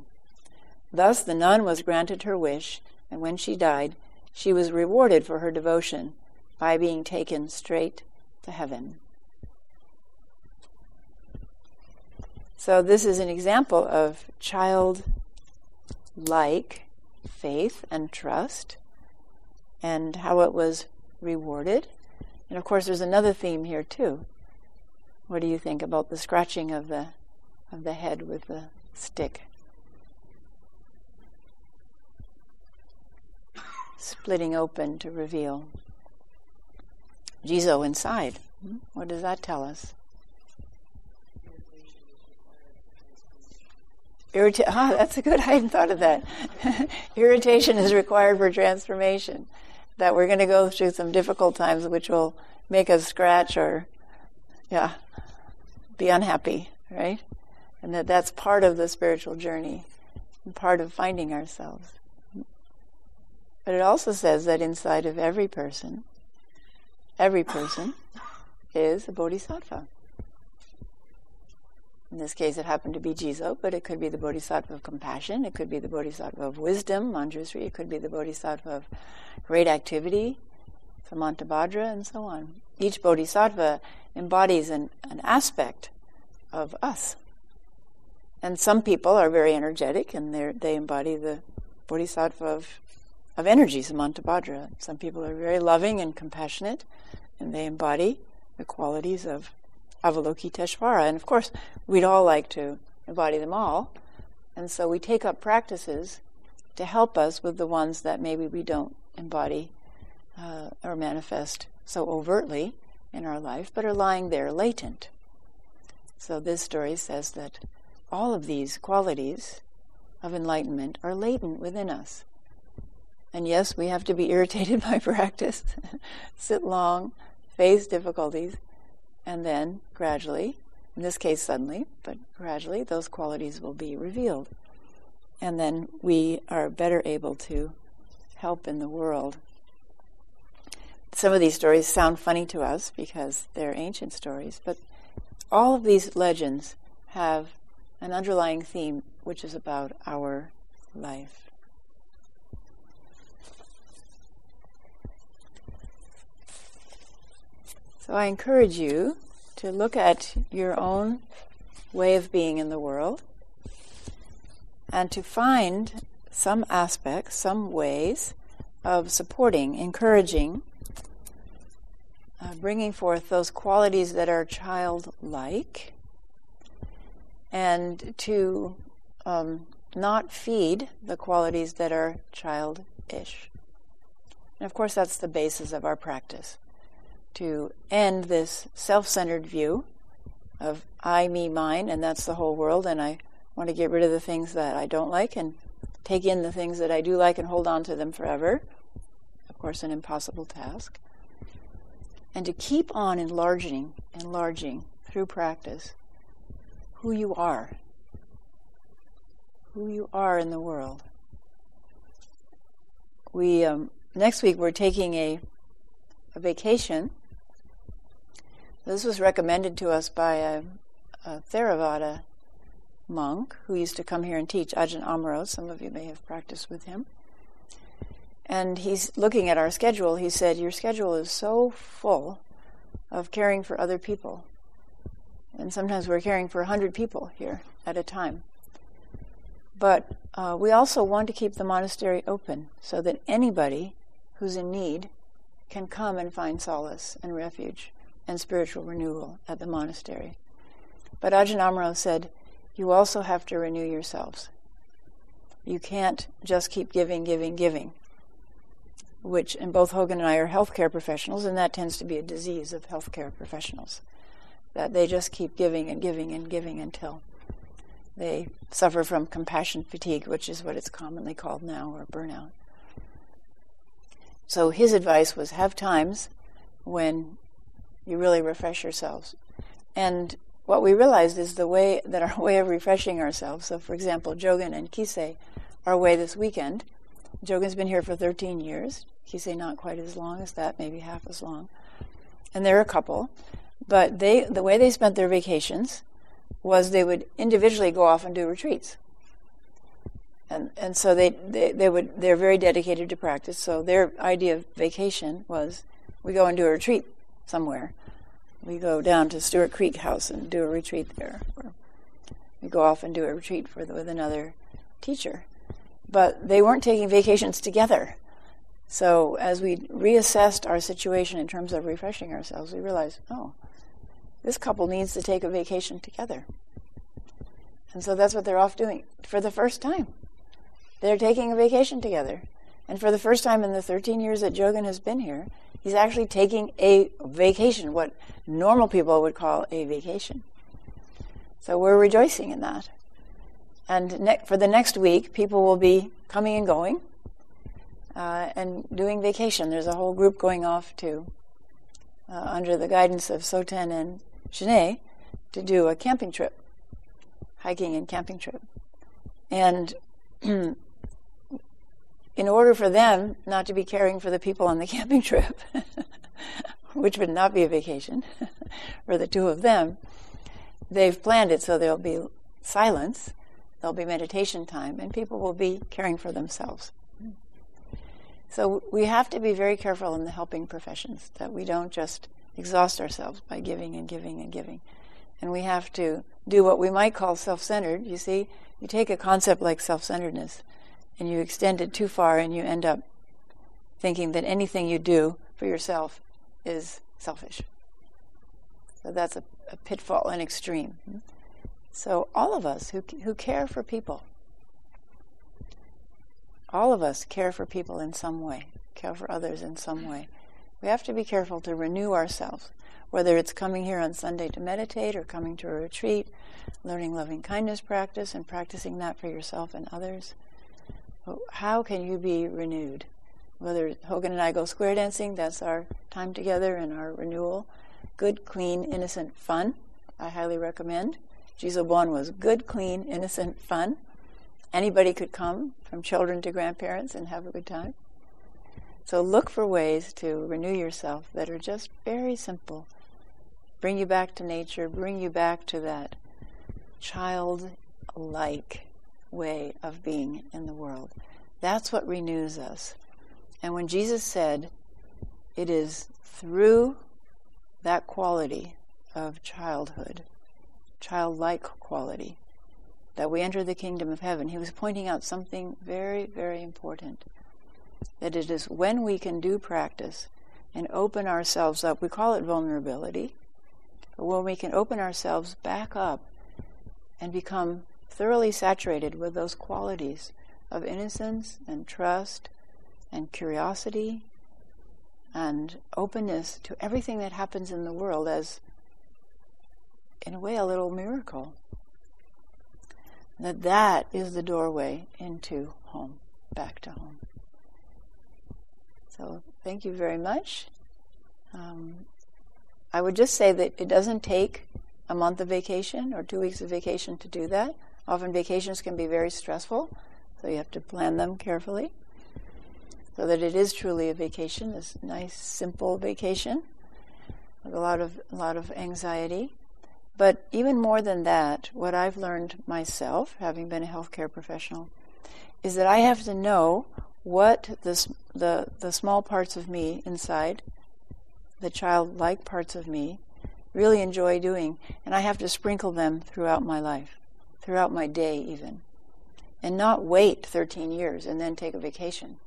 Thus the nun was granted her wish, and when she died, she was rewarded for her devotion by being taken straight to heaven. So this is an example of childlike faith and trust, and how it was rewarded. And of course, there's another theme here too. What do you think about the scratching of the head with the stick? Splitting open to reveal Jizō inside. What does that tell us? That's a good. I hadn't thought of that. Irritation is required for transformation. That we're going to go through some difficult times which will make us scratch or be unhappy, right? And that's part of the spiritual journey and part of finding ourselves. But it also says that inside of every person is a bodhisattva. In this case, it happened to be Jizō, but it could be the bodhisattva of compassion, it could be the bodhisattva of wisdom, Manjushri, it could be the bodhisattva of great activity, Samantabhadra, and so on. Each bodhisattva embodies an aspect of us. And some people are very energetic, and they embody the bodhisattva of energy, Samantabhadra. Some people are very loving and compassionate, and they embody the qualities of Avalokiteshvara. And of course, we'd all like to embody them all. And so we take up practices to help us with the ones that maybe we don't embody or manifest so overtly in our life, but are lying there latent. So this story says that all of these qualities of enlightenment are latent within us. And yes, we have to be irritated by practice, sit long, face difficulties, and then gradually, in this case suddenly, but gradually those qualities will be revealed. And then we are better able to help in the world. Some of these stories sound funny to us because they're ancient stories, but all of these legends have an underlying theme which is about our life. So I encourage you to look at your own way of being in the world and to find some aspects, some ways of supporting, encouraging, bringing forth those qualities that are childlike, and to not feed the qualities that are childish. And of course, that's the basis of our practice, to end this self-centered view of I, me, mine, and that's the whole world, and I want to get rid of the things that I don't like and take in the things that I do like and hold on to them forever. Of course, an impossible task. And to keep on enlarging through practice who you are in the world. We next week we're taking a vacation. This was recommended to us by a Theravada monk who used to come here and teach, Ajahn Amaro. Some of you may have practiced with him. And he's looking at our schedule. He said, your schedule is so full of caring for other people. And sometimes we're caring for 100 people here at a time. But we also want to keep the monastery open so that anybody who's in need can come and find solace and refuge and spiritual renewal at the monastery. But Ajahn Amaro said, you also have to renew yourselves. You can't just keep giving, which, and both Hogan and I are healthcare professionals, and that tends to be a disease of healthcare professionals, that they just keep giving until they suffer from compassion fatigue, which is what it's commonly called now, or burnout. So his advice was have times when you really refresh yourselves. And what we realized is the way that our way of refreshing ourselves, so for example, Jogen and Kise are away this weekend. Jogen's been here for 13 years. Kise not quite as long as that, maybe half as long. And they're a couple. But the way they spent their vacations was they would individually go off and do retreats. And so they're very dedicated to practice. So their idea of vacation was we go and do a retreat somewhere. We go down to Stewart Creek House and do a retreat there. Or we go off and do a retreat with another teacher. But they weren't taking vacations together. So as we reassessed our situation in terms of refreshing ourselves, we realized, oh, this couple needs to take a vacation together. And so that's what they're off doing for the first time. They're taking a vacation together. And for the first time in the 13 years that Jogen has been here, he's actually taking a vacation, what normal people would call a vacation. So we're rejoicing in that. And for the next week, people will be coming and going and doing vacation. There's a whole group going off to, under the guidance of Soten and Shanae, to do a camping trip, hiking and camping trip. And in order for them not to be caring for the people on the camping trip, which would not be a vacation for the two of them, they've planned it so there'll be silence, there'll be meditation time, and people will be caring for themselves. So we have to be very careful in the helping professions that we don't just exhaust ourselves by giving. And we have to do what we might call self-centered. You see, you take a concept like self-centeredness and you extend it too far and you end up thinking that anything you do for yourself is selfish. So that's a pitfall, an extreme. So all of us who care for people, all of us care for people in some way, care for others in some way. We have to be careful to renew ourselves, whether it's coming here on Sunday to meditate or coming to a retreat, learning loving kindness practice and practicing that for yourself and others. How can you be renewed? Whether Hogan and I go square dancing, that's our time together and our renewal. Good, clean, innocent fun, I highly recommend. Jizō Bon was good, clean, innocent fun. Anybody could come, from children to grandparents, and have a good time. So look for ways to renew yourself that are just very simple. Bring you back to nature, bring you back to that childlike way of being in the world. That's what renews us. And when Jesus said, it is through that quality of childhood, childlike quality, that we enter the kingdom of heaven, he was pointing out something very, very important. That it is when we can do practice and open ourselves up, we call it vulnerability, but when we can open ourselves back up and become thoroughly saturated with those qualities of innocence and trust and curiosity and openness to everything that happens in the world as, in a way, a little miracle, that is the doorway into home, back to home. So thank you very much. I would just say that it doesn't take a month of vacation or 2 weeks of vacation to do that. Often vacations can be very stressful, so you have to plan them carefully so that it is truly a vacation, this nice, simple vacation with a lot of anxiety. But even more than that, what I've learned myself, having been a healthcare professional, is that I have to know what the small parts of me inside, the childlike parts of me, really enjoy doing, and I have to sprinkle them throughout my life, throughout my day even, and not wait 13 years and then take a vacation.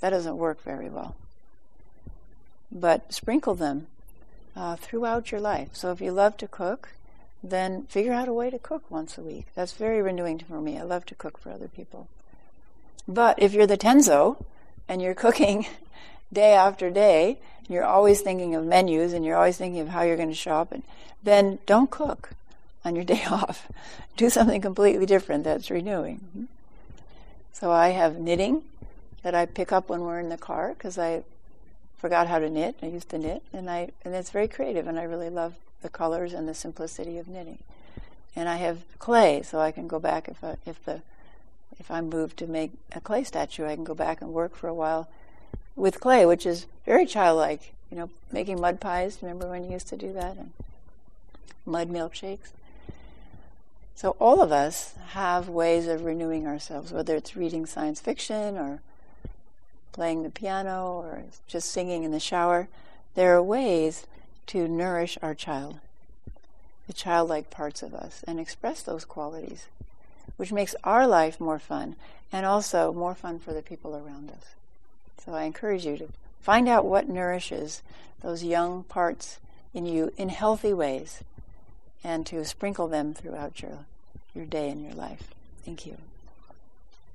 That doesn't work very well. But sprinkle them throughout your life. So if you love to cook, then figure out a way to cook once a week. That's very renewing for me. I love to cook for other people. But if you're the Tenzo and you're cooking day after day, you're always thinking of menus and you're always thinking of how you're going to shop, and then don't cook on your day off. Do something completely different that's renewing. So I have knitting that I pick up when we're in the car because I forgot how to knit. I used to knit, and it's very creative, and I really love the colors and the simplicity of knitting. And I have clay, so I can go back if I'm moved to make a clay statue, I can go back and work for a while with clay, which is very childlike. You know, making mud pies. Remember when you used to do that? And mud milkshakes. So all of us have ways of renewing ourselves, whether it's reading science fiction or playing the piano or just singing in the shower. There are ways to nourish our child, the childlike parts of us, and express those qualities, which makes our life more fun and also more fun for the people around us. So I encourage you to find out what nourishes those young parts in you in healthy ways and to sprinkle them throughout your day and your life. Thank you.